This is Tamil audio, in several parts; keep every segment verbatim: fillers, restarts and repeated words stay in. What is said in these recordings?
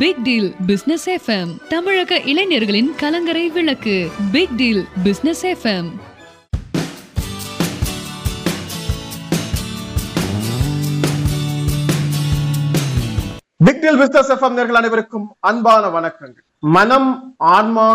பிக் டீல் பிசினஸ் எஃப்எம், தமிழக இளைஞர்களின் கலங்கரை விளக்கு. Big deal business FM. Big deal business FM நேயர்கள் அனைவருக்கும் அன்பான வணக்கங்கள். மனம், ஆன்மா,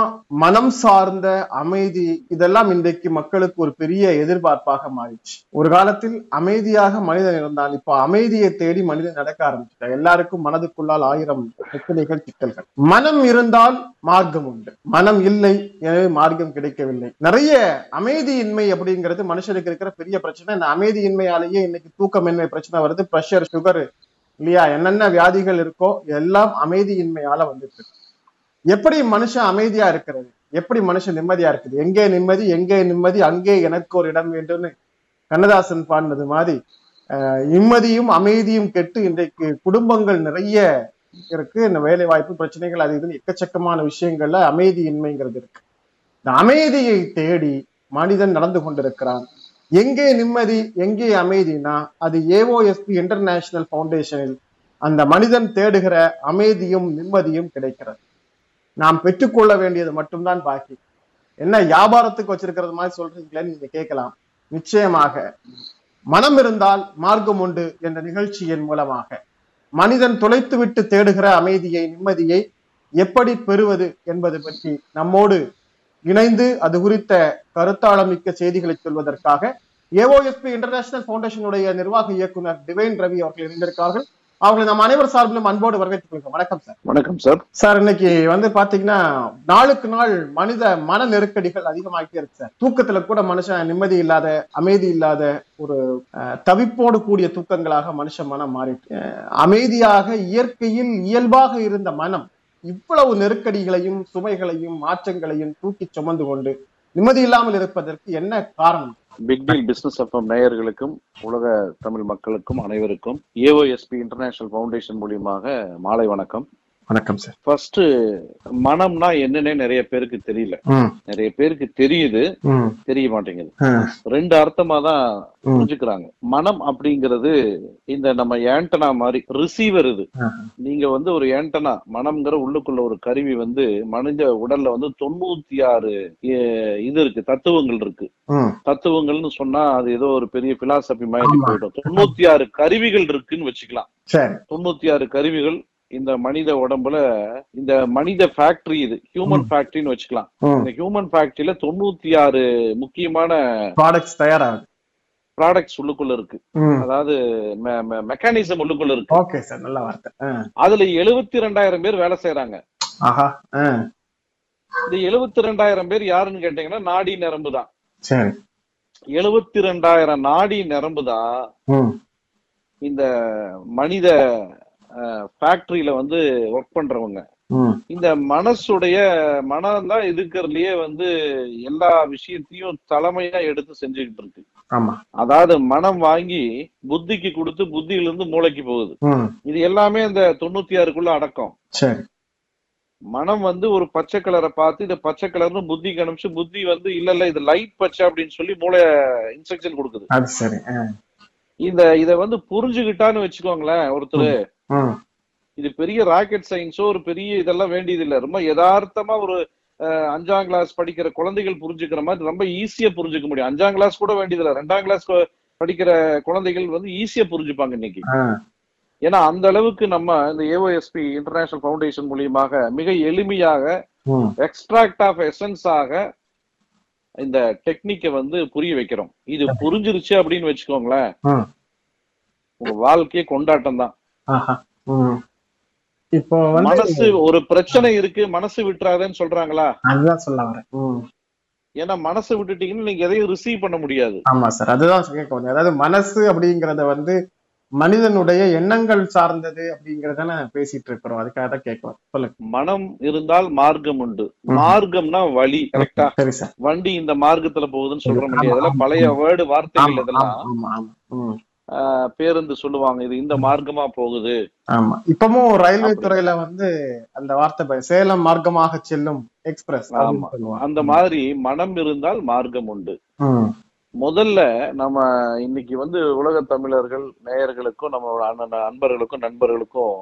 மனம் சார்ந்த அமைதி, இதெல்லாம் இன்றைக்கு மக்களுக்கு ஒரு பெரிய எதிர்பார்ப்பாக மாறிச்சு. ஒரு காலத்தில் அமைதியாக மனிதன் இருந்தான், இப்ப அமைதியை தேடி மனிதன் நடக்க ஆரம்பிச்சுட்டான். எல்லாருக்கும் மனதுக்குள்ளால் ஆயிரம் பிரச்சனைகள், சிக்கல்கள். மனம் இருந்தால் மார்க்கம் உண்டு, மனம் இல்லை எனவே மார்க்கம் கிடைக்கவில்லை. நிறைய அமைதியின்மை அப்படிங்கிறது மனுஷனுக்கு இருக்கிற பெரிய பிரச்சனை. இந்த அமைதியின்மையாலேயே இன்னைக்கு தூக்கமின்மை பிரச்சனை வருது, பிரஷர், சுகர், இல்லையா, என்னென்ன வியாதிகள் இருக்கோ எல்லாம் அமைதியின்மையால வந்துட்டு இருக்கு. எப்படி மனுஷன் அமைதியா இருக்கிறது, எப்படி மனுஷன் நிம்மதியா இருக்குது, எங்கே நிம்மதி எங்கே நிம்மதி, அங்கே எனக்கு ஒரு இடம் வேண்டும்னு கண்ணதாசன் பாடினது மாதிரி அஹ் நிம்மதியும் அமைதியும் கெட்டு இன்றைக்கு குடும்பங்கள் நிறைய இருக்கு. இந்த வேலை வாய்ப்பு பிரச்சனைகள், அது இதுன்னு எக்கச்சக்கமான விஷயங்கள்ல அமைதியின்மைங்கிறது இருக்கு. இந்த அமைதியை தேடி மனிதன் நடந்து கொண்டிருக்கிறான். எங்கே நிம்மதி எங்கே அமைதினா, அது ஏஓஎஸ்பி இன்டர்நேஷனல் பவுண்டேஷனில் அந்த மனிதன் தேடுகிற அமைதியும் நிம்மதியும் கிடைக்கிறது. நாம் பெற்றுக்கொள்ள வேண்டியது மட்டும்தான் பாக்கி. என்ன வியாபாரத்துக்கு வச்சிருக்கிறது மாதிரி சொல்றீங்களேன்னு நீங்க கேட்கலாம். நிச்சயமாக மனம் இருந்தால் மார்க்கம் உண்டு என்ற நிகழ்ச்சியின் மூலமாக மனிதன் தொலைத்து விட்டு தேடுகிற அமைதியை, நிம்மதியை எப்படி பெறுவது என்பது பற்றி நம்மோடு இணைந்து அது குறித்த கருத்தாளமிக்க செய்திகளை சொல்வதற்காக ஏஓஎஸ்பி இன்டர்நேஷனல் பவுண்டேஷனுடைய நிர்வாக இயக்குனர் டிவைன் ரவி அவர்கள் இணைந்திருக்கிறார்கள். அவங்களை நம்ம அனைவர் சார்பிலும் அன்போடு வரவேற்றுக் கொள்கிறோம். வணக்கம் சார். வணக்கம் சார். சார், இன்னைக்கு வந்து பாத்தீங்கன்னா நாளுக்கு நாள் மனித மன நெருக்கடிகள் அதிகமாகிட்டே இருக்கு சார். தூக்கத்துல கூட மனுஷன் நிம்மதி இல்லாத, அமைதி இல்லாத, ஒரு தவிப்போடு கூடிய தூக்கங்களாக மனுஷ மனம் மாறிட்டு, அமைதியாக இயற்கையில் இயல்பாக இருந்த மனம் இவ்வளவு நெருக்கடிகளையும் சுமைகளையும் மாற்றங்களையும் தூக்கி சுமந்து கொண்டு நிம்மதி இல்லாமல் இருப்பதற்கு என்ன காரணம்? பிக் டீல் பிசினஸ் எஃப்எம் நேயர்களுக்கும் உலக தமிழ் மக்களுக்கும் அனைவருக்கும் ஏஓஎஸ்பி இன்டர்நேஷனல் பவுண்டேஷன் மூலியமாக மாலை வணக்கம். வணக்கம் சார். ஃபர்ஸ்ட் மனம்னா என்னன்னே நிறைய பேருக்கு தெரியல, நிறைய பேருக்கு தெரியுது, தெரிய மாட்டேங்குது. ரெண்டு அர்த்தமா தான் புரிஞ்சுக்கிறாங்க. மனம் அப்படிங்கிறது இந்த நம்ம ஆண்டனா மாதிரி ரிசீவர். இது நீங்க வந்து ஒரு ஆண்டனா, மனம்ங்கிற உள்ளுக்குள்ள ஒரு கருவி வந்து மனித உடல்ல வந்து தொண்ணூத்தி ஆறு இது இருக்கு, தத்துவங்கள் இருக்கு. தத்துவங்கள்னு சொன்னா அது ஏதோ ஒரு பெரிய பிலாசபி மாதிரி போயிடும். தொண்ணூத்தி ஆறு கருவிகள் இருக்குன்னு வச்சுக்கலாம். தொண்ணூத்தி ஆறு கருவிகள் இந்த மனித உடம்புல, இந்த மனித ஃபேக்டரி, இது ஹியூமன் ஃபேக்டரின்னு வச்சுக்கலாம். இந்த ஹியூமன் ஃபேக்டரியில தொண்ணூத்தி ஆறு முக்கியமான ப்ராடக்ட்ஸ் தயாராகுது. ப்ராடக்ட்ஸ் உள்ளுக்குள்ள இருக்கு, அதாவது மெக்கானிசம் உள்ளுக்குள்ள இருக்கு. அதுல எழுபத்தி ரெண்டாயிரம் பேர் வேலை செய்யறாங்க. இந்த எழுபத்தி ரெண்டாயிரம் பேர் யாருன்னு கேட்டீங்கன்னா நாடி நரம்பு தான். எழுபத்தி ரெண்டாயிரம் நாடி நரம்பு தான் இந்த மனித ஃபேக்டரியில வந்து ஒர்க் பண்றவங்க. இந்த மனசுடைய மனம்தான் இருக்கிறதுலயே வந்து எல்லா விஷயத்தையும் தலைமையா எடுத்து செஞ்சுக்கிட்டு இருக்கு. அதாவது மனம் வாங்கி புத்திக்கு கொடுத்து புத்தியிலிருந்து மூளைக்கு போகுது. இது எல்லாமே இந்த தொண்ணூத்தி ஆறுக்குள்ள அடக்கம். மனம் வந்து ஒரு பச்சை கலரை பார்த்து இதை பச்சை கலர்னு புத்தி கணிச்சு, புத்தி வந்து இல்ல இல்ல இது லைட் பச்சை அப்படின்னு சொல்லி மூளை இன்ஸ்ட்ரக்ஷன் கொடுக்குது. இந்த இத வந்து புரிஞ்சுக்கிட்டான்னு வச்சுக்கோங்களேன் ஒருத்தர், இது பெரிய ராக்கெட் சயின்ஸோ ஒரு பெரிய இதெல்லாம் வேண்டியது இல்ல. ரொம்ப யதார்த்தமா ஒரு அஞ்சாம் கிளாஸ் படிக்கிற குழந்தைகள் புரிஞ்சுக்கிற மாதிரி ரொம்ப ஈஸியா புரிஞ்சுக்க முடியும். அஞ்சாம் கிளாஸ் கூட வேண்டியது இல்ல, ரெண்டாம் கிளாஸ் படிக்கிற குழந்தைகள் வந்து ஈஸியா புரிஞ்சுப்பாங்க இன்னைக்கு. ஏன்னா அந்த அளவுக்கு நம்ம இந்த ஏஓஎஸ்பி இன்டர்நேஷனல் பவுண்டேஷன் மூலியமாக மிக எளிமையாக எக்ஸ்ட்ராக்ட் ஆஃப் எசன்ஸ் ஆக இந்த டெக்னிக்கை வந்து புரிய வைக்கிறோம். இது புரிஞ்சிருச்சு அப்படின்னு வச்சுக்கோங்களேன், உங்க வாழ்க்கையே கொண்டாட்டம் தான். இப்போ மனசு ஒரு பிரச்சனை இருக்கு, மனசு விட்டுறாதேன்னு சொல்றாங்களா? அதுதான் சொல்ல வரேன். ஏன்னா மனசு விட்டுட்டீங்கன்னா நீங்க எதையும் ரிசீவ் பண்ண முடியாது. ஆமா சார், அதுதான் கேட்க. அதாவது மனசு அப்படிங்கறத வந்து மனிதனுடைய எண்ணங்கள் சார்ந்தது அப்படிங்கறத பேசிட்டு இருக்கிறோம். அதுக்காக தான் கேட்கலாம். மனம் இருந்தால் மார்க்கம் உண்டு, மார்க்கம்னா வழி. கரெக்டா, வண்டி இந்த மார்க்கத்துல போகுதுன்னு சொல்றோம் இல்லையா? அதெல்லாம் பழைய வேர்டு வார்த்தைகள், இதெல்லாம் பேருந்து சொல்லுவாங்க, இது இந்த மார்க்கமா போகுது. ஆமா, இப்பமும் ரயில்வே துறையில வந்து அந்த வார்த்தை சேலம் மார்க்கமாக செல்லும் எக்ஸ்பிரஸ். ஆமா, அந்த மாதிரி மனம் இருந்தால் மார்க்கம் உண்டு. முதல்ல நம்ம இன்னைக்கு வந்து உலக தமிழர்கள் நேயர்களுக்கும் நம்ம அன்பர்களுக்கும் நண்பர்களுக்கும்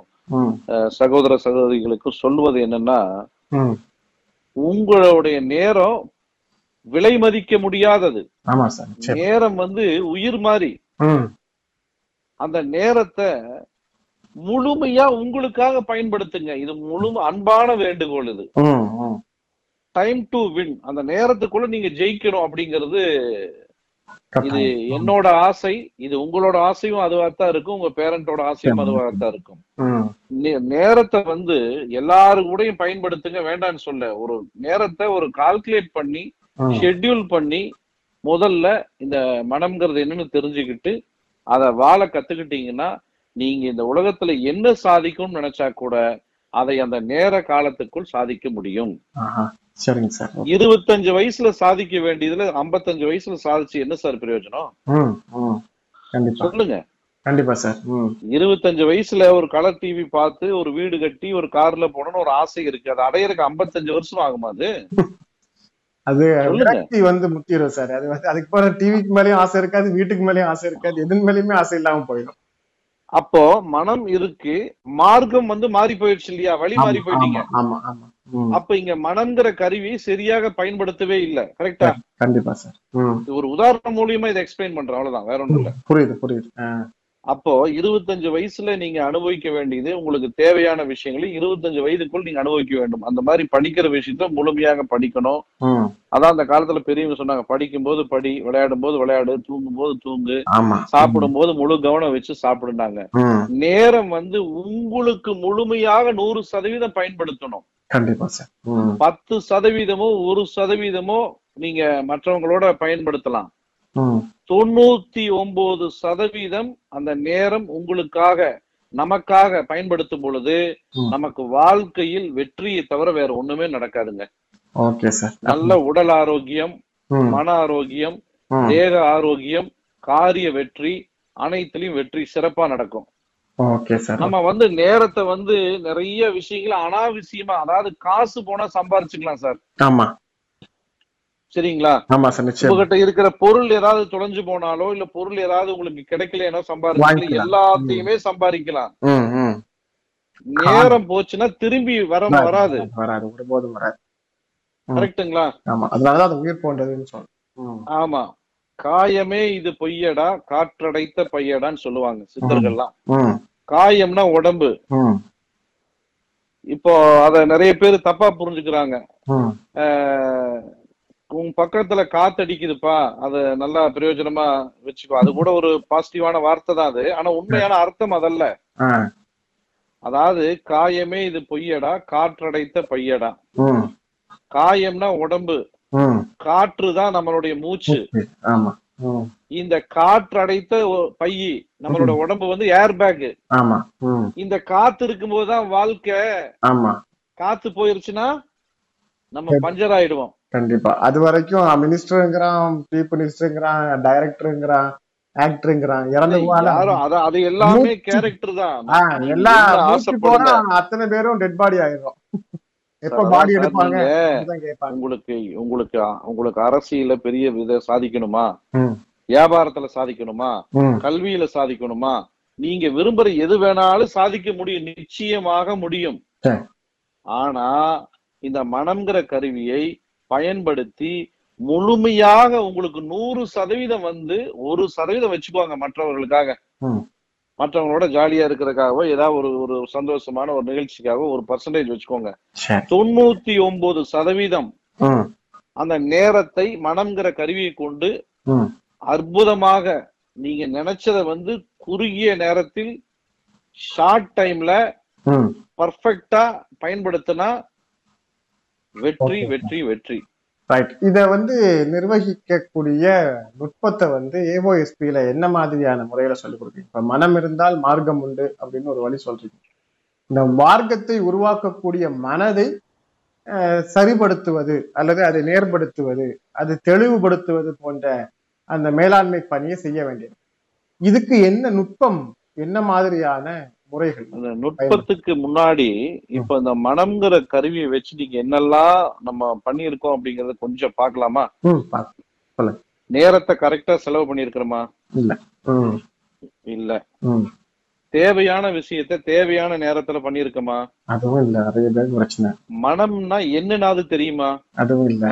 சகோதர சகோதரிகளுக்கு சொல்வது என்னன்னா, உங்களுடைய நேரம் விலை மதிக்க முடியாதது. நேரம் வந்து உயிர் மாதிரி. அந்த நேரத்தை முழுமையா உங்களுக்காக பயன்படுத்துங்க. இது முழு அன்பான வேண்டுகோள். இது டைம் டு வின். அந்த நேரத்துக்குள்ள நீங்க ஜெயிக்கணும் அப்படிங்கிறது இது என்னோட ஆசை. இது உங்களோட ஆசையும் அதுவாகத்தான் இருக்கும், உங்க பேரண்டோட ஆசையும் அதுவாகத்தான் இருக்கும். நேரத்தை வந்து எல்லாரு கூடயும் பயன்படுத்துங்க, வேண்டான்னு சொல்ல. ஒரு நேரத்தை ஒரு கால்குலேட் பண்ணி ஷெட்யூல் பண்ணி முதல்ல இந்த மனம்ங்கிறது என்னன்னு தெரிஞ்சுக்கிட்டு அதை வாழ கத்துக்கிட்டீங்கன்னா நீங்க இந்த உலகத்துல என்ன சாதிக்கும்னு நினைச்சா கூட அதை அந்த நேர காலத்துக்குள் சாதிக்க முடியும். இருபத்தஞ்சு வயசுல சாதிக்க வேண்டியதுல ஐம்பத்தஞ்சு வயசுல சாதிச்சு என்ன சார் பிரயோஜனம்? சொல்லுங்க. கண்டிப்பா சார். இருபத்தஞ்சு வயசுல ஒரு கலர் டிவி பார்த்து ஒரு வீடு கட்டி ஒரு கார்ல போனோம்னு ஒரு ஆசை இருக்கு. அது அடையறதுக்கு ஐம்பத்தஞ்சு வருஷம் ஆகுமா? அது அது விரக்தி வந்து முத்திரும் சார். அது வந்து அதுக்கு போற டிவிக்கு மேலேயும் ஆசை இருக்காது, வீட்டுக்கு மேலேயும் ஆசை இருக்காது, எதன் மேலேயுமே ஆசை இல்லாம போயிடும். அப்போ மனம் இருக்கு, மார்க்கம் வந்து மாறி போயிடுச்சு இல்லையா, வழி மாறி போயிட்டீங்க. அப்ப இங்க மனம்ங்கிற கருவி சரியாக பயன்படுத்தவே இல்லை. கரெக்டா? கண்டிப்பா சார். ஒரு உதாரணம் மூலியமா இதை எக்ஸ்பிளைன் பண்றேன், அவ்வளவுதான், வேற ஒண்ணும் இல்ல. புரியுது புரியுது. அப்போ இருபத்தஞ்சு வயசுல நீங்க அனுபவிக்க வேண்டியது உங்களுக்கு தேவையான விஷயங்களை இருபத்தஞ்சு வயதுக்குள் நீங்க அனுபவிக்க வேண்டும். அந்த மாதிரி படிக்கிற விஷயத்த முழுமையாக படிக்கணும். அதான் அந்த காலத்துல பெரியவங்க சொன்னாங்க, படிக்கும் போது படி, விளையாடும் போது விளையாடு, தூங்கும் போது தூங்கு, சாப்பிடும் போது முழு கவனம் வச்சு சாப்பிடுனாங்க. நேரம் வந்து உங்களுக்கு முழுமையாக நூறு சதவீதம் பயன்படுத்தணும். கண்டிப்பா சார். பத்து சதவீதமோ ஒரு சதவீதமோ நீங்க மற்றவங்களோட பயன்படுத்தலாம். தொண்ணூத்தி ஒன்பது சதவீதம் அந்த நேரம் உங்களுக்காக நமக்காக பயன்படுத்தும் பொழுது நமக்கு வாழ்க்கையில் வெற்றியை தவிர வேற ஒண்ணுமே நடக்காதுங்க. நல்ல உடல் ஆரோக்கியம், மன ஆரோக்கியம், தேக ஆரோக்கியம், காரிய வெற்றி, அனைத்திலும் வெற்றி சிறப்பா நடக்கும். நம்ம வந்து நேரத்தை வந்து நிறைய விஷயங்களை அனாவசியமா, அதாவது காசு போனா சம்பாரிச்சுக்கலாம் சார். ஆமா, சரிங்களா? உங்ககிட்ட இருக்கிற பொருள் ஏதாவது தொலைஞ்சு போனாலோ இல்ல பொருள் ஏதாவது உங்களுக்கு கிடைக்கலனோ சம்பாதிக்கலாம், எல்லாத்தையுமே சம்பாதிக்கலாம். நேரம் போச்சுன்னா திரும்பி வர வராது, ஒருபோதும் வராது. கரெக்ட்டுங்களா? ஆமா. காயமே இது பொய்யடா, காற்றடைத்த பையடான்னு சொல்லுவாங்க சித்தர்கள்லாம். காயம்னா உடம்பு. இப்போ அத நிறைய பேரு தப்பா புரிஞ்சுக்கிறாங்க. உங்க பக்கத்துல காத்தடிக்குதுப்பா, அது நல்லா பிரயோஜனமா வச்சுக்கோ, அது கூட ஒரு பாசிட்டிவான வார்த்தை தான் அது. ஆனா உண்மையான அர்த்தம் அதல்ல. அதாவது காயமே இது பொய்யடா, காற்றடைத்த பையடா. காயம்னா உடம்பு, காற்று தான் நம்மளுடைய மூச்சு. இந்த காற்றடைத்த பையி நம்மளோட உடம்பு வந்து ஏர் பேக். இந்த காத்து இருக்கும்போதுதான் வாழ்க்கை. காத்து போயிருச்சுன்னா நம்ம பஞ்சர் ஆயிடுவோம். கண்டிப்பா. அது வரைக்கும் மினிஸ்டருங்கிறான், சீஃப் மினிஸ்டருங்கிறான், டைரக்டருங்கிறான், ஆக்டருங்கிறான், இறந்து அது எல்லாமே கேரக்டர் தான். எல்லாம் அத்தனை பேரும் டெட் பாடி ஆயிரும். எப்ப பாடி எடுப்பாங்க? உங்களுக்கு உங்களுக்கு உங்களுக்கு அரசியல பெரிய வித சாதிக்கணுமா, வியாபாரத்துல சாதிக்கணுமா, கல்வியில சாதிக்கணுமா, நீங்க விரும்புற எது வேணாலும் சாதிக்க முடியும், நிச்சயமாக முடியும். ஆனா இந்த மனம்ங்கிற கருவியை பயன்படுத்தி முழுமையாக உங்களுக்கு நூறு சதவீதம் வந்து ஒரு சதவீதம் வச்சுக்குவாங்க மற்றவர்களுக்காக, மற்றவங்களோட ஜாலியா இருக்கிறதுக்காகவோ ஏதாவது ஒரு ஒரு சந்தோஷமான ஒரு நிகழ்ச்சிக்காக ஒரு பர்சன்டேஜ் வச்சுக்கோங்க. தொண்ணூத்தி ஒன்பது சதவீதம் அந்த நேரத்தை மனம்ங்கிற கருவியை கொண்டு அற்புதமாக நீங்க நினைச்சத வந்து குறுகிய நேரத்தில் ஷார்ட் டைம்ல பர்ஃபெக்டா பயன்படுத்தினா வெற்றி வெற்றி வெற்றி. ரைட். இத வந்து நிர்வகிக்கக்கூடிய நுட்பத்தை வந்து ஏஓஎஸ்பில என்ன மாதிரியான முறையில சொல்லிக் கொடுப்பீங்க? இப்ப மனம் இருந்தால் மார்க்கம் உண்டு அப்படின்னு ஒரு வழி சொல்றீங்க. இந்த மார்க்கத்தை உருவாக்கக்கூடிய மனதை சரிபடுத்துவது அல்லது அதை நேர்படுத்துவது, அது தெளிவுபடுத்துவது போன்ற அந்த மேலாண்மை பணியை செய்ய வேண்டியது. இதுக்கு என்ன நுட்பம், என்ன மாதிரியான முறைகள்? அந்த நுட்பத்துக்கு முன்னாடி இப்ப இந்த மனம்ங்கிற கருவியை வச்சு நீங்க என்னெல்லாம் நம்ம பண்ணிருக்கோம் அப்படிங்கறத கொஞ்சம் பாக்கலாமா? நேரத்தை கரெக்டா செலவு பண்ணிருக்கிறோமா? இல்ல. தேவையான விஷயத்தை தேவையான நேரத்துல பண்ணிருக்கமா? அதுவும் இல்ல. அதுதான் பிரச்சனை. மனம்னா என்னன்னாது தெரியுமா? அதுவும் இல்ல.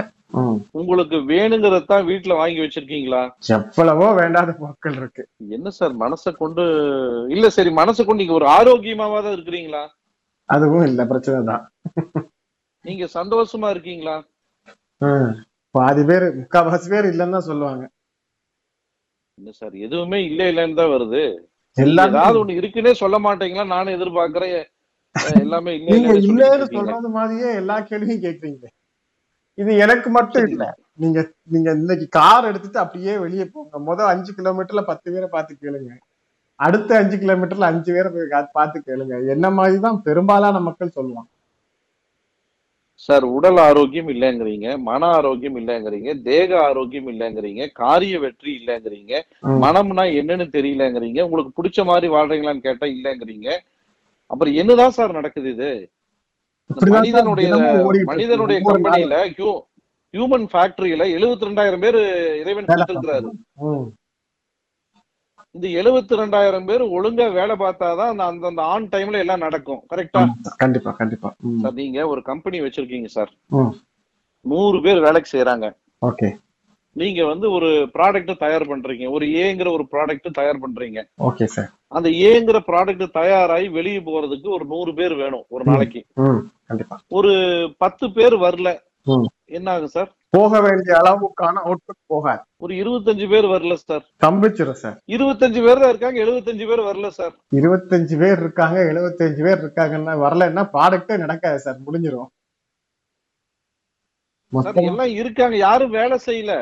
உங்களுக்கு வேணுங்கிறதான் வீட்டுல வாங்கி வச்சிருக்கீங்களா? எவ்வளவோ வேண்டாத பொருட்கள் இருக்கு. என்ன சார் மனசை கொண்டு இல்ல? சரி, மனசை கொண்டு நீங்க ஒரு ஆரோக்கியமாவாதான் இருக்கிறீங்களா? அதுவும் இல்ல. பிரச்சனை தான். நீங்க சந்தோஷமா இருக்கீங்களா? பாதி பேர் முக்கால்வாசி பேர் இல்லைன்னு தான் சொல்லுவாங்க. என்ன சார் எதுவுமே இல்ல இல்லைன்னு தான் வருது. ஏதாவது ஒண்ணு இருக்குன்னே சொல்ல மாட்டீங்களா? நானும் எதிர்பார்க்கிறேன். எல்லாமே இல்லன்னு சொல்றது மாதிரியே எல்லா கேள்வியும் கேக்குறீங்களே. இது எனக்கு மட்டும் இல்ல. நீங்க நீங்க இன்னைக்கு கார் எடுத்துட்டு அப்படியே வெளியே போங்க. முதல் அஞ்சு கிலோமீட்டர்ல பத்து பேரை பார்த்து கேளுங்க. அடுத்த அஞ்சு கிலோமீட்டர்ல அஞ்சு பேரை பார்த்து கேளுங்க. என்ன மாதிரிதான் பெரும்பாலான மக்கள் சொல்லுவாங்க. சார் உடல் ஆரோக்கியம் இல்லைங்கிறீங்க, மன ஆரோக்கியம் இல்லைங்கிறீங்க, தேக ஆரோக்கியம் இல்லைங்கிறீங்க, காரிய வெற்றி இல்லைங்கிறீங்க, மனம்னா என்னன்னு தெரியலங்கிறீங்க, உங்களுக்கு பிடிச்ச மாதிரி வாழ்றீங்களான்னு கேட்டா இல்லைங்கிறீங்க. அப்புறம் என்னதான் சார் நடக்குது? இது மனிதனுடைய மனிதனுடைய கம்பெனியில ஹியூமன் ஃபேக்டரியில எழுபத்தி ரெண்டாயிரம் பேர் இறைவன் கொடுத்திருக்கிறாரு. இந்த எழுபத்தி ரெண்டாயிரம் பேர் ஒழுங்கா வேலை பார்த்தாதான் அந்த ஆன் டைம்ல எல்லாம் நடக்கும். கரெக்டா? கண்டிப்பா கண்டிப்பா. சார் நீங்க ஒரு கம்பெனி வச்சிருக்கீங்க சார். நூறு பேர் வேலைக்கு செய்யறாங்க. ஓகே. நீங்க வந்து ஒரு ப்ராடக்ட் தயார் பண்றீங்க. ஒரு ஏங்கிற ஒரு ப்ராடக்ட் தயார் பண்றீங்க. Okay sir. அந்த ஏங்கிற ப்ராடக்ட் தயாராகி வெளியே போறதுக்கு ஒரு நூறு பேர் வேணும் ஒரு நாளைக்கு. கண்டிப்பா. ஒரு பத்து பேர் வரல என்ன ஆகும் சார்? போக வேண்டிய அளவுக்கான அவுட்புட் போகாது. ஒரு இருபத்தஞ்சு பேர் வரல சார். தம்பிச்சிரும் சார். இருபத்தஞ்சு பேர் தான் இருக்காங்க, எழுபத்தஞ்சு பேர் வரல சார். இருபத்தஞ்சு பேர் இருக்காங்க, எழுபத்தஞ்சு பேர் இருக்காங்கன்னா வரலன்னா ப்ராடக்டே நடக்காது சார். முடிஞ்சிரும். எல்லாம் இருக்காங்க, யாரும் வேலை செய்யல.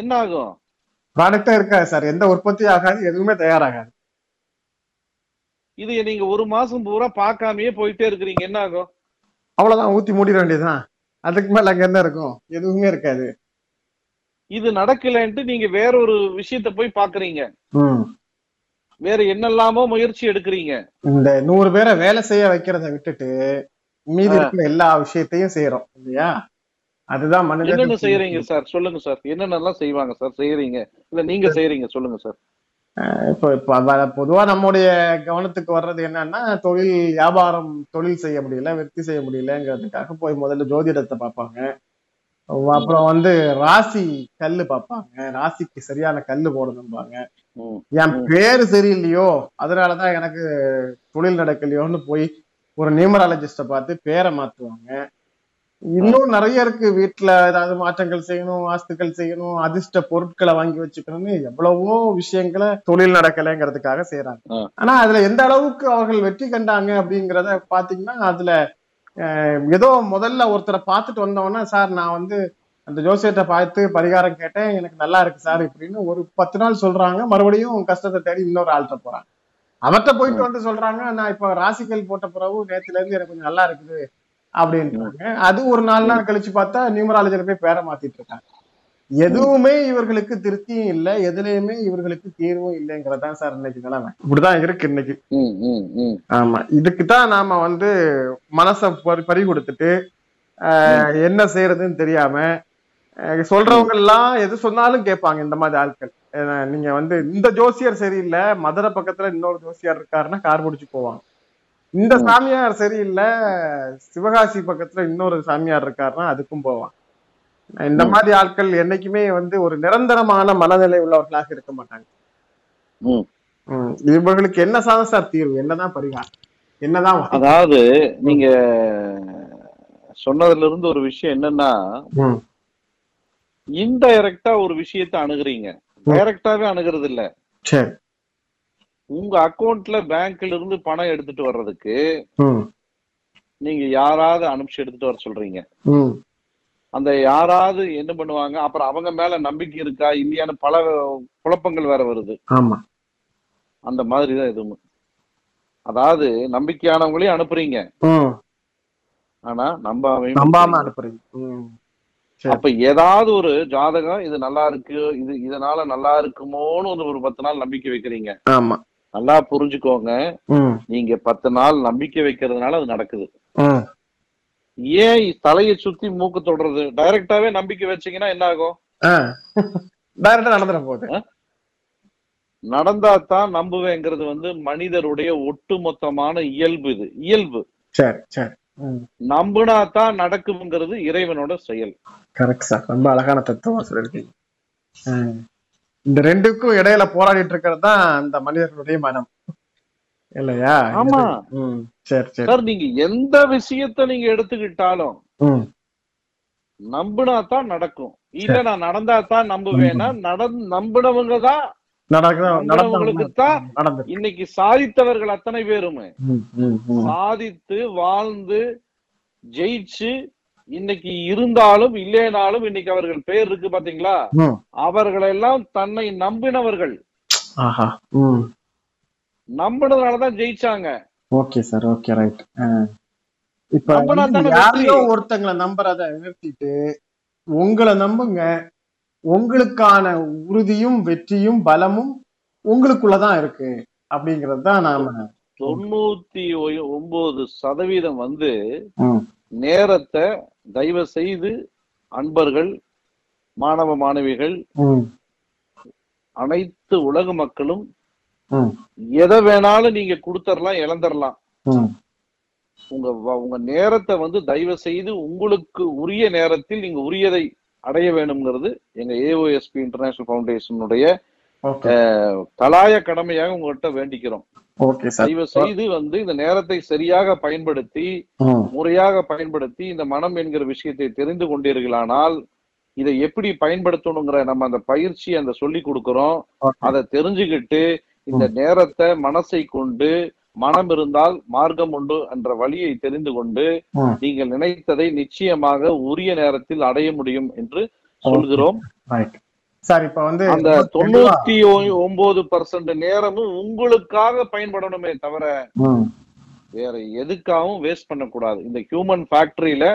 என்ன ஆகும்? ப்ராடக்டா இருக்காது சார். எந்த உற்பத்தி ஆகாது, எதுவுமே தயாராகாது. இது நீங்க ஒரு மாசம் பூரா பார்க்காமயே போயிட்டே இருக்கிறீங்க. என்ன ஆகும்? அவ்வளவுதான், ஊத்தி மூடிட வேண்டியதுதான். அதுக்கு மேல அங்க என்ன இருக்கும்? எதுவுமே இருக்காது. இது நடக்கலன்ட்டு நீங்க வேற ஒரு விஷயத்த போய் பாக்குறீங்க. வேற என்னெல்லாமோ முயற்சி எடுக்கிறீங்க. இந்த நூறு பேரை வேலை செய்ய வைக்கிறத விட்டுட்டு மீதி இருக்கிற எல்லா விஷயத்தையும் செய்யறோம் இல்லையா? அதுதான் மனித. என்னென்ன செய்யறீங்க சார்? சொல்லுங்க சார். என்னென்னலாம் செய்வாங்க சார்? செய்யறீங்க இல்ல நீங்க செய்யறீங்க? சொல்லுங்க சார். இப்போ இப்போ பொதுவா நம்முடைய கவனத்துக்கு வர்றது என்னன்னா, தொழில் வியாபாரம் தொழில் செய்ய முடியல, வெற்றி செய்ய முடியலங்கிறதுக்காக போய் முதல்ல ஜோதிடத்தை பார்ப்பாங்க. அப்புறம் வந்து ராசி கல்லு பார்ப்பாங்க, ராசிக்கு சரியான கல்லு போடணும்பாங்க. என் பேரு சரியில்லையோ அதனாலதான் எனக்கு தொழில் நடக்கலையோன்னு போய் ஒரு நியூமராலஜிஸ்ட பார்த்து பேரை மாத்துவாங்க. இன்னும் நிறைய இருக்கு. வீட்டுல ஏதாவது மாற்றங்கள் செய்யணும், வாஸ்துக்கள் செய்யணும், அதிர்ஷ்ட பொருட்களை வாங்கி வச்சுக்கணும்னு எவ்வளவோ விஷயங்களை தொழில் நடக்கலைங்கிறதுக்காக செய்யறாங்க. ஆனா அதுல எந்த அளவுக்கு அவர்கள் வெற்றி கண்டாங்க அப்படிங்கிறத பாத்தீங்கன்னா, அதுல ஏதோ முதல்ல ஒருத்தரை பார்த்துட்டு வந்தோன்னா, சார் நான் வந்து அந்த ஜோசியத்தை பார்த்து பரிகாரம் கேட்டேன், எனக்கு நல்லா இருக்கு சார் இப்படின்னு ஒரு பத்து நாள் சொல்றாங்க. மறுபடியும் கஷ்டத்தை தேடி இன்னொரு ஆள்கிட்ட போறாங்க. அவர்கிட்ட போயிட்டு வந்து சொல்றாங்க, நான் இப்ப ராசிக்கல் போட்ட பிறகு நேத்துல இருந்து எனக்கு கொஞ்சம் நல்லா இருக்குது அப்படின்றாங்க. அது ஒரு நாலு நாள் கழிச்சு பார்த்தா நியூமராலஜில போய் பேரை மாத்திட்டு இருக்காங்க. எதுவுமே இவர்களுக்கு திருப்தியும் இல்லை, எதுலையுமே இவர்களுக்கு தீர்வும் இல்லைங்கிறதான் சார் இன்னைக்கு நிலைமை. இப்படிதான் இருக்கு இன்னைக்கு. ஆமா, இதுக்குதான் நாம வந்து மனசை பறி கொடுத்துட்டு ஆஹ் என்ன செய்யறதுன்னு தெரியாம சொல்றவங்க எல்லாம் எது சொன்னாலும் கேட்பாங்க. இந்த மாதிரி ஆட்கள் நீங்க வந்து இந்த ஜோசியர் சரியில்லை, மதுரை பக்கத்துல இன்னொரு ஜோசியார் இருக்காருன்னா கார் முடிச்சு போவாங்க. இந்த சாமியார் சரியில்லை, சிவகாசி பக்கத்துல இன்னொரு சாமியார் இருக்காருன்னா அதுக்கும் போவாங்க. இந்த மாதிரி ஆட்கள் என்னைக்குமே வந்து ஒரு நிரந்தரமான மனநிலை உள்ளவர்களாக இருக்க மாட்டாங்க. இவர்களுக்கு என்னதான் சார் தீர்வு? என்னதான் பரிகாரம்? என்னதான்? அதாவது நீங்க சொன்னதுல இருந்து ஒரு விஷயம் என்னன்னா, இன்டைரக்டா ஒரு விஷயத்தை அணுகுறீங்க, டைரக்டாவே அணுகிறது இல்ல. உங்க அக்கௌண்ட்ல பேங்க்ல இருந்து பணம் எடுத்துட்டு வர்றதுக்கு நீங்க யாராவது அனுப்பிச்சு எடுத்துட்டு வர சொல்றீங்க. அந்த யாராவது என்ன பண்ணுவாங்க? அப்புறம் அவங்க மேல நம்பிக்கை இருக்கா இல்லையான்னு பல குழப்பங்கள் வேற வருது. அந்த மாதிரிதான் எதுவும். அதாவது நம்பிக்கையானவங்களையும் அனுப்புறீங்க, ஆனா நம்பாமையும் நம்பாம அனுப்புறீங்க. அப்ப ஏதாவது ஒரு ஜாதகம் இது நல்லா இருக்கு, இது இதனால நல்லா இருக்குமோன்னு ஒரு பத்து நாள் நம்பிக்கை வைக்கிறீங்க. ஆமா, நல்லா புரிஞ்சுக்கோங்க, நீங்க பத்து நாள் நம்பிக்கை வைக்கிறதுனால அது நடக்குது. ஏன் தலையை சுத்தி மூக்க தொடர்றது? டைரக்டாவே நம்பிக்கை வச்சீங்கன்னா என்ன ஆகும்? டைரக்டா நடந்துற போகுது. நடந்தாத்தான் நம்புவேங்கிறது வந்து மனிதருடைய ஒட்டுமொத்தமான இயல்பு. இது இயல்பு. நம்புனாத்தான் நடக்குங்கிறது இறைவனோட செயல். கரெக்ட் சார், ரொம்ப அழகான தத்துவமா சொல்லிருக்கீங்க. இந்த ரெண்டுக்கும் இடையில போராடிட்டு இருக்கிறது தான் இந்த மனிதர்களுடைய மனம், இல்லையா? ஆமா சார், நீங்க எந்த விஷயத்த நீங்க எடுத்துக்கிட்டாலும் நம்புனாத்தான் நடக்கும், இல்ல நான் நடந்தாத்தான் நம்புவேன்னா நம்பினவங்க தான் இன்னைக்கு சாதித்தவர்கள் அத்தனை பேருமே. சாதித்து வாழ்ந்து ஜெயிச்சு இன்னைக்கு இருந்தாலும் இல்லைனாலும் இன்னைக்கு அவர்கள் பேர் இருக்கு பாத்தீங்களா, அவர்களெல்லாம் தன்னை நம்பினவர்கள், நம்பினதுனாலதான் ஜெயிச்சாங்க. Okay sir, okay right. இப்ப ஒருத்தங்களை நம்புறத நிறுத்திட்டு உங்களை நம்புங்க, உங்களுக்கான உறுதியும் வெற்றியும் பலமும் உங்களுக்குள்ளதான் இருக்கு அப்படிங்கறது தான். நாம தொண்ணூத்தி ஒன்பது சதவீதம் வந்து நேரத்தை தயவு செய்து அன்பர்கள், மாணவ மாணவிகள், அனைத்து உலக மக்களும் எதை வேணாலும் நீங்க கொடுத்துடலாம், இழந்துடலாம். உங்க உங்க நேரத்தை வந்து தயவு செய்து உங்களுக்கு உரிய நேரத்தில் நீங்க உரியதை அடைய வேணும்ங்கிறது எங்க ஏஓஎஸ்பி இன்டர்நேஷனல் ஃபவுண்டேஷனுடைய கலாய கடமையாக உங்கள்கிட்ட வேண்டிக்கிறோம். தயவு செய்து வந்து இந்த நேரத்தை சரியாக பயன்படுத்தி, முறையாக பயன்படுத்தி இந்த மனம் என்கிற விஷயத்தை தெரிந்து கொண்டீர்களானால், இதை எப்படி பயன்படுத்தணுங்கிற நம்ம அந்த பயிற்சி அந்த சொல்லி கொடுக்கிறோம். அதை தெரிஞ்சுக்கிட்டு இந்த நேரத்தை மனசை கொண்டு, மனம் இருந்தால் மார்க்கம் உண்டு என்ற வழியை தெரிந்து கொண்டு நீங்கள் நினைத்ததை நிச்சயமாக உரிய நேரத்தில் அடைய முடியும் என்று சொல்கிறோம். அந்த தொண்ணூத்தி ஒன்பது பர்சன்ட் நேரமும் உங்களுக்காக பயன்படணுமே தவிர வேற எதுக்காகவும் வேஸ்ட் பண்ணக்கூடாது. இந்த ஹியூமன் ஃபேக்டரியில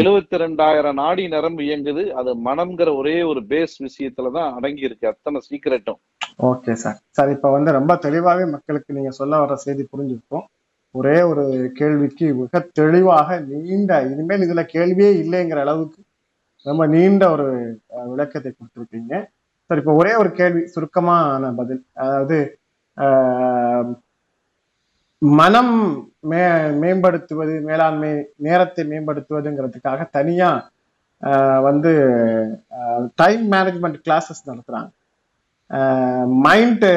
எழுபத்தி ரெண்டாயிரம் நாடி நரம்பு இயங்குது. அது மனம்ங்கிற ஒரே ஒரு பேஸ் விஷயத்துலதான் அடங்கி இருக்கு அத்தனை சீக்கிரட்டும். Okay sir. சார் இப்போ வந்து ரொம்ப தெளிவாகவே மக்களுக்கு நீங்கள் சொல்ல வர செய்தி புரிஞ்சுருக்கோம். ஒரே ஒரு கேள்விக்கு மிக தெளிவாக நீண்ட, இனிமேல் இதில் கேள்வியே இல்லைங்கிற அளவுக்கு ரொம்ப நீண்ட ஒரு விளக்கத்தை கொடுத்துருக்கீங்க சார். இப்போ ஒரே ஒரு கேள்வி, சுருக்கமான பதில். அதாவது மனம் மே மேம்படுத்துவது மேலாண்மை, நேரத்தை மேம்படுத்துவதுங்கிறதுக்காக தனியாக வந்து டைம் மேனேஜ்மெண்ட் கிளாஸஸ் நடத்துகிறாங்க, மைண்டு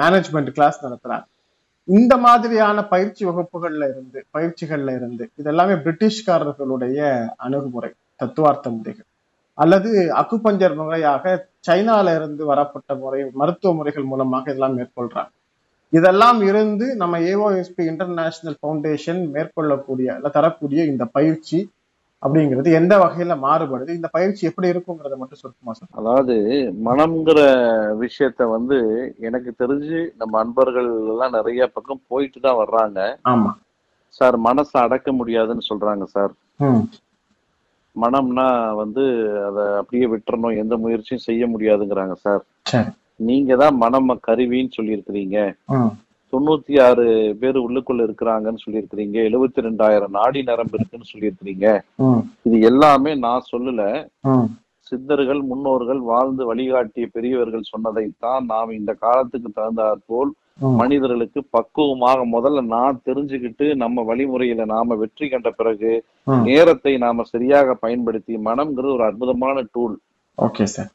மேனேஜ்மெண்ட் கிளாஸ் நடத்துறாங்க. இந்த மாதிரியான பயிற்சி வகுப்புகள்ல இருந்து பயிற்சிகள்ல இருந்து இதெல்லாமே பிரிட்டிஷ்காரர்களுடைய அணுகுமுறை, தத்துவார்த்த முறைகள் அல்லது அக்குபஞ்சர் முறையாக சைனால இருந்து வரப்பட்ட முறை, மருத்துவ முறைகள் மூலமாக இதெல்லாம் மேற்கொள்றாங்க. இதெல்லாம் இருந்து நம்ம ஏஓஎஸ்பி இன்டர்நேஷனல் ஃபவுண்டேஷன் மேற்கொள்ளக்கூடிய அல்ல தரக்கூடிய இந்த பயிற்சி அப்படிங்கிறது எந்த வகையில மாறுபடுது, இந்த பயிற்சி எப்படி இருக்குங்கிறத மட்டும் சுருக்கமா சொல்லுங்க. அதாவது மனம்ங்கிற விஷயத்த வந்து எனக்கு தெரிஞ்சு நம்ம அன்பர்கள் எல்லாம் நிறைய பக்கம் போயிட்டு தான் வர்றாங்க. ஆமா சார், மனசை அடக்க முடியாதுன்னு சொல்றாங்க சார். மனம்னா வந்து அதை அப்படியே விட்டுறணும், எந்த முயற்சியும் செய்ய முடியாதுங்கிறாங்க சார். நீங்க தான் மனம் கருவின்னு சொல்லியிருக்கிறீங்க, தொண்ணூத்தி ஆறு பேர் உள்ளுக்குள்ள இருக்கிறாங்கன்னு சொல்லியிருக்கிறீங்க, எழுபத்தி ரெண்டாயிரம் நாடி நரம்பு இருக்குன்னு சொல்லியிருக்கிறீங்க. இது எல்லாமே நான் சொல்லல, சித்தர்கள் முன்னோர்கள் வாழ்ந்து வழிகாட்டிய பெரியவர்கள் சொன்னதைத்தான் நாம் இந்த காலத்துக்கு தகுந்தாற் போல் மனிதர்களுக்கு பக்குவமாக முதல்ல நான் தெரிஞ்சுக்கிட்டு நம்ம வழிமுறையில நாம வெற்றி கண்ட பிறகு நேரத்தை நாம சரியாக பயன்படுத்தி, மனம்ங்கிறது ஒரு அற்புதமான டூல். Okay sir.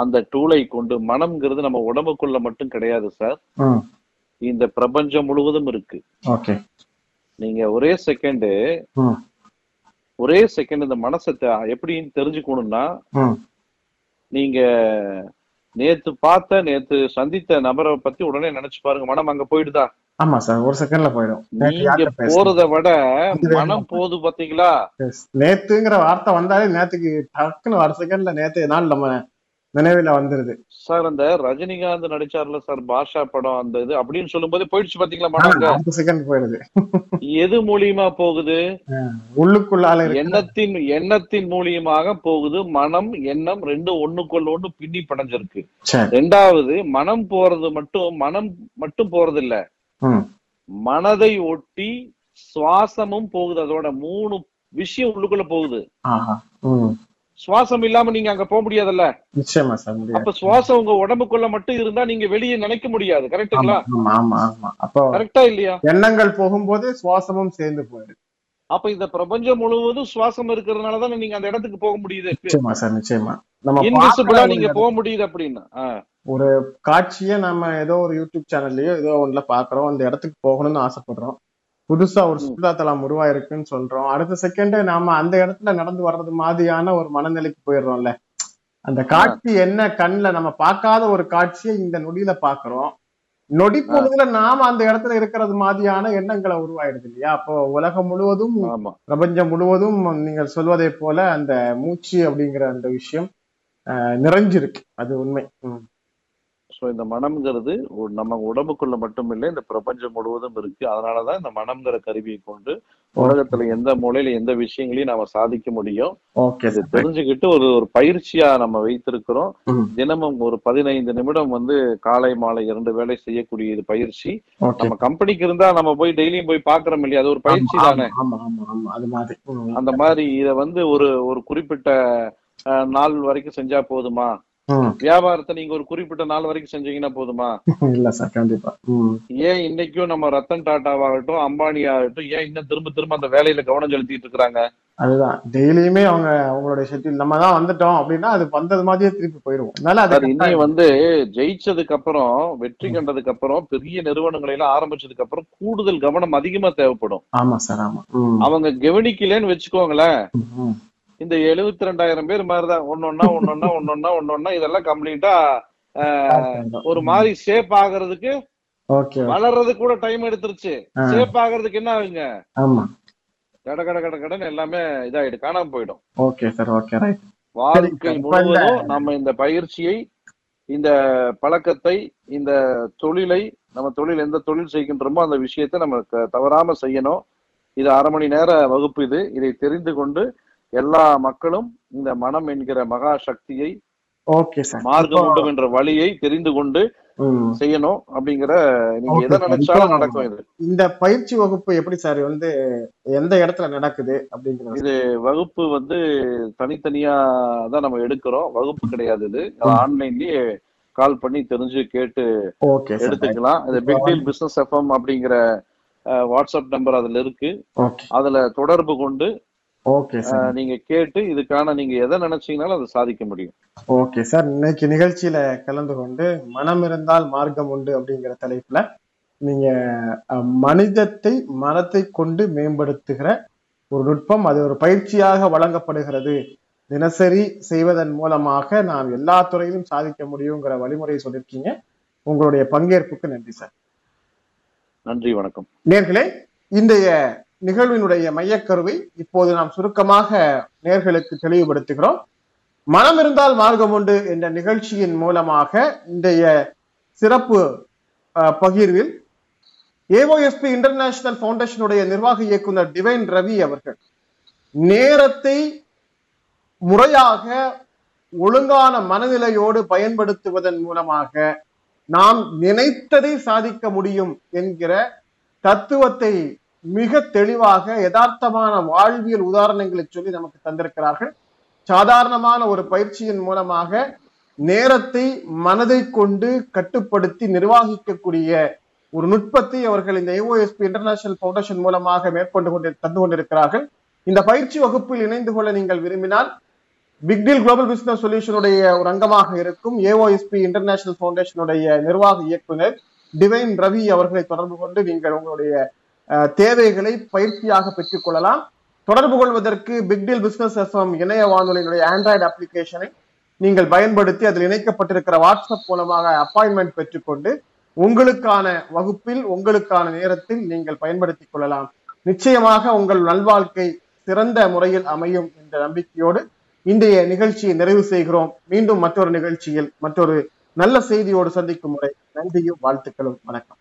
அந்த டூலை கொண்டு, மனம்ங்கிறது நம்ம உடம்புக்குள்ள மட்டும் கிடையாது சார், இந்த பிரபஞ்சம் முழுவதும் இருக்கு. நீங்க ஒரே செகண்ட் ஒரே செகண்ட் இந்த மனசை எப்படின்னு தெரிஞ்சுக்கணும்னா, நீங்க நேத்து பார்த்த நேத்து சந்தித்த நபரை பத்தி உடனே நினைச்சு பாருங்க, மனம் அங்க போயிடுதா? ஆமா சார், ஒரு செகண்ட்ல போயிடும். நீங்க போறத விட மனம் போகுது பாத்தீங்களா. நேத்துங்கிற வார்த்தை வந்தாலே நேத்துக்கு டக்குன்னு ஒரு செகண்ட்ல நேத்து நாள் நம்ம நினைவுல வந்துருது சார். அந்த ரஜினிகாந்த் நடிச்சார்ல சார் பாஷா படம், அந்த இது அப்படின்னு சொல்லும் போது போயிடுச்சு பாத்தீங்களா. எது மூலியமா போகுது? உள்ளுக்குள்ளால எண்ணத்தின் எண்ணத்தின் மூலியமாக போகுது. மனம் எண்ணம் ரெண்டும் ஒண்ணுக்குள்ள ஒண்ணு பின்னி படைஞ்சிருக்கு. ரெண்டாவது, மனம் போறது மட்டும் மனம் மட்டும் போறது இல்ல, மனதை ஒட்டி சுவாசமும் போகுது. அதோட மூணு விஷயம் உள்ளுக்குள்ள போகுது. சுவாசம் இல்லாம நீங்க அங்க போக முடியாதுல்ல. நிச்சயமா சார். அப்ப சுவாசம் உங்க உடம்புக்குள்ள மட்டும் இருந்தா நீங்க வெளியே நினைக்க முடியாது. கரெக்டுங்களா? கரெக்டா இல்லையா? எண்ணங்கள் போகும்போது சுவாசமும் சேர்ந்து போயிடுது. அப்ப இந்த பிரபஞ்சம் முழுவதும் சுவாசம் இருக்கிறதுனாலதான் நீங்க அந்த இடத்துக்கு போக முடியுது. நிச்சயமா சார், நிச்சயமா. இன்விசிபிளா நீங்க போக முடியுது அப்படின்னா ஒரு காட்சிய நம்ம ஏதோ ஒரு யூடியூப் சேனல்லயோ ஏதோ ஒண்ணுல பாக்குறோம், அந்த இடத்துக்கு போகணும்னு ஆசைப்படுறோம், புதுசா ஒரு சுற்றுலா தலம் உருவாயிருக்குன்னு சொல்றோம், அடுத்த செகண்டே நாம அந்த இடத்துல நடந்து வர்றது மாதிரியான ஒரு மனநிலைக்கு போயிடுறோம்ல. அந்த காட்சி என்ன கண்ணுல நம்ம பார்க்காத ஒரு காட்சியை இந்த நொடியில பாக்குறோம், நொடி பொழுதுல நாம அந்த இடத்துல இருக்கிறது மாதிரியான எண்ணங்களை உருவாயிடுது இல்லையா? அப்போ உலகம் முழுவதும் பிரபஞ்சம் முழுவதும் நீங்கள் சொல்வதை போல அந்த மூச்சு அப்படிங்கிற அந்த விஷயம் நிறைஞ்சிருக்கு, அது உண்மை. ஸோ இந்த மனம்ங்கிறது நம்ம உடம்புக்குள்ள மட்டும் இல்லை, இந்த பிரபஞ்சம் முழுவதும் இருக்கு. அதனாலதான் இந்த மனம்ங்கிற கருவியை கொண்டு உலகத்துல எந்த மூலையில எந்த விஷயங்களையும் நாம சாதிக்க முடியும். இது தெரிஞ்சுக்கிட்டு ஒரு ஒரு பயிற்சியா நம்ம வைத்திருக்கிறோம். தினமும் ஒரு பதினைந்து நிமிடம் வந்து காலை மாலை இரண்டு வேளை செய்யக்கூடிய இது பயிற்சி. நம்ம கம்பெனிக்கு இருந்தா நம்ம போய் டெய்லியும் போய் பாக்குறோம் இல்லையா? அது ஒரு பயிற்சி தானே. அந்த மாதிரி இதை வந்து ஒரு ஒரு குறிப்பிட்ட நாள் வரைக்கும் செஞ்சா போதுமா? வியாபாரத்தை நீங்க ஒரு குறிப்பிட்ட நாள் வரைக்கும் செஞ்சீங்கன்னா போதுமா? இல்ல சார், கண்டிப்பா. ஏன் இன்னைக்கும் நம்ம ரத்தன் டாட்டாவாகட்டும் அம்பானி ஆகட்டும் ஏன் இன்னும் திரும்ப திரும்ப அந்த வேலையில கவனம் செலுத்திட்டு இருக்கிறாங்க? அதுதான் டெய்லியுமே அவங்க அவங்களுடைய ஷெட்யூல். நம்ம தான் வந்துட்டோம் அப்படின்னா அது வந்தது மாதிரியே திருப்பி போயிடுவோம். அதனால அது இன்னைக்கு வந்து ஜெயிச்சதுக்கு அப்புறம் வெற்றி கண்டதுக்கு அப்புறம் பெரிய நிறுவனங்களை எல்லாம் ஆரம்பிச்சதுக்கு அப்புறம் கூடுதல் கவனம் அதிகமா தேவைப்படும். ஆமா சார், ஆமா. அவங்க கவனிக்கலன்னு வச்சுக்கோங்களேன், இந்த எழுபத்தி ரெண்டாயிரம் பேர் மாதிரிதான் ஒன்னொன்னா ஒன்னொன்னா ஒன்னொன்னா ஒன்னொன்னா இதெல்லாம் கம்ப்ளீட்டா ஒரு மாதிரி ஷேப் ஆகுறதுக்கு வளர்றது கூட டைம் எடுத்துருச்சு. ஷேப் ஆகுறதுக்கு என்ன ஆகுங்க? கட கட கட கடன் எல்லாமே இதாயிடும், காணாம போயிடும். வாழ்க்கை முழுவதும் நம்ம இந்த பயிற்சியை, இந்த பழக்கத்தை, இந்த தொழிலை, நம்ம தொழில் எந்த தொழில் செய்கின்றோமோ அந்த விஷயத்த நம்ம தவறாம செய்யணும். இது அரை மணி நேர வகுப்பு. இது இதை தெரிந்து கொண்டு எல்லா மக்களும் இந்த மனம் என்கிற மகா சக்தியை, மார்க்கம் வேண்டும் என்ற வழியை தெரிந்து கொண்டு செய்யணும் அப்படிங்கிற நீங்க எதை நினைச்சாலும் நடக்கும். இது இந்த பயிற்சி வகுப்பு எப்படி சார் வந்து எந்த இடத்துல நடக்குது அப்படிங்கிறது? இது வகுப்பு வந்து தனித்தனியா தான் நம்ம எடுக்கிறோம், வகுப்பு கிடையாது. இது ஆன்லைன்லயே கால் பண்ணி தெரிஞ்சு கேட்டு எடுத்துக்கலாம். இது பிக் டீல் பிசினஸ் எஃப்எம் அப்படிங்கிற வாட்ஸ்அப் நம்பர் அதுல இருக்கு. அதுல தொடர்பு கொண்டு நீங்க கேட்டு இதுக்கான நீங்க எதை நினைச்சீங்கனாலும் அதை சாதிக்க முடியும். ஓகே சார், இன்னைக்கு நிகழ்ச்சியில கலந்து கொண்டு மனம் இருந்தால் மார்க்கம் உண்டு அப்படிங்கிற தலைப்புல நீங்க மனிதத்தை மனத்தை கொண்டு மேம்படுத்துகிற ஒரு நுட்பம், அது ஒரு பயிற்சியாக வழங்கப்படுகிறது, தினசரி செய்வதன் மூலமாக நாம் எல்லா துறையிலும் சாதிக்க முடியுங்கிற வழிமுறையை சொல்லியிருக்கீங்க. உங்களுடைய பங்கேற்புக்கு நன்றி சார். நன்றி, வணக்கம். நேர்களே, இன்றைய நிகழ்வினுடைய மையக்கருவை இப்போது நாம் சுருக்கமாக நேர்களுக்கு தெளிவுபடுத்துகிறோம். மனம் இருந்தால் மார்க்கம் உண்டு என்ற நிகழ்ச்சியின் மூலமாக இன்றைய சிறப்பு பகிர்வில் ஏஓஎஸ்பி இன்டர்நேஷனல் ஃபவுண்டேஷனுடைய நிர்வாக இயக்குனர் டிவைன் ரவி அவர்கள் நேரத்தை முறையாக ஒழுங்கான மனநிலையோடு பயன்படுத்துவதன் மூலமாக நாம் நினைத்ததை சாதிக்க முடியும் என்கிற தத்துவத்தை மிக தெளிவாக யதார்த்தமான வாழ்வியல் உதாரணங்களை சொல்லி நமக்கு தந்திருக்கிறார்கள். சாதாரணமான ஒரு பயிற்சியின் மூலமாக நேரத்தை மனதை கொண்டு கட்டுப்படுத்தி நிர்வகிக்கக்கூடிய ஒரு நுட்பத்தை அவர்கள் இந்த ஏஓஎஸ்பி இன்டர்நேஷனல் ஃபவுண்டேஷன் மூலமாக மேற்கொண்டு கொண்டு தந்து கொண்டிருக்கிறார்கள். இந்த பயிற்சி வகுப்பில் இணைந்து கொள்ள நீங்கள் விரும்பினால் பிக் டீல் குளோபல் பிசினஸ் சொல்யூஷனுடைய ஒரு அங்கமாக இருக்கும் ஏஓஎஸ்பி இன்டர்நேஷனல் ஃபவுண்டேஷனுடைய நிர்வாக இயக்குனர் டிவைன் ரவி அவர்களை தொடர்பு கொண்டு நீங்கள் உங்களுடைய தேவைகளை பயிற்சியாக பெற்றுக் கொள்ளலாம். தொடர்பு கொள்வதற்கு பிக் டீல் பிசினஸ் எஃப்எம் இணைய வானொலியினுடைய ஆண்ட்ராய்டு அப்ளிகேஷனை நீங்கள் பயன்படுத்தி அதில் இணைக்கப்பட்டிருக்கிற வாட்ஸ்அப் மூலமாக அப்பாயின்மெண்ட் பெற்றுக்கொண்டு உங்களுக்கான வகுப்பில் உங்களுக்கான நேரத்தில் நீங்கள் பயன்படுத்திக் கொள்ளலாம். நிச்சயமாக உங்கள் நல்வாழ்க்கை சிறந்த முறையில் அமையும் என்ற நம்பிக்கையோடு இன்றைய நிகழ்ச்சியை நிறைவு செய்கிறோம். மீண்டும் மற்றொரு நிகழ்ச்சியில் மற்றொரு நல்ல செய்தியோடு சந்திக்கும் முறை நன்றியும் வாழ்த்துக்களும். வணக்கம்.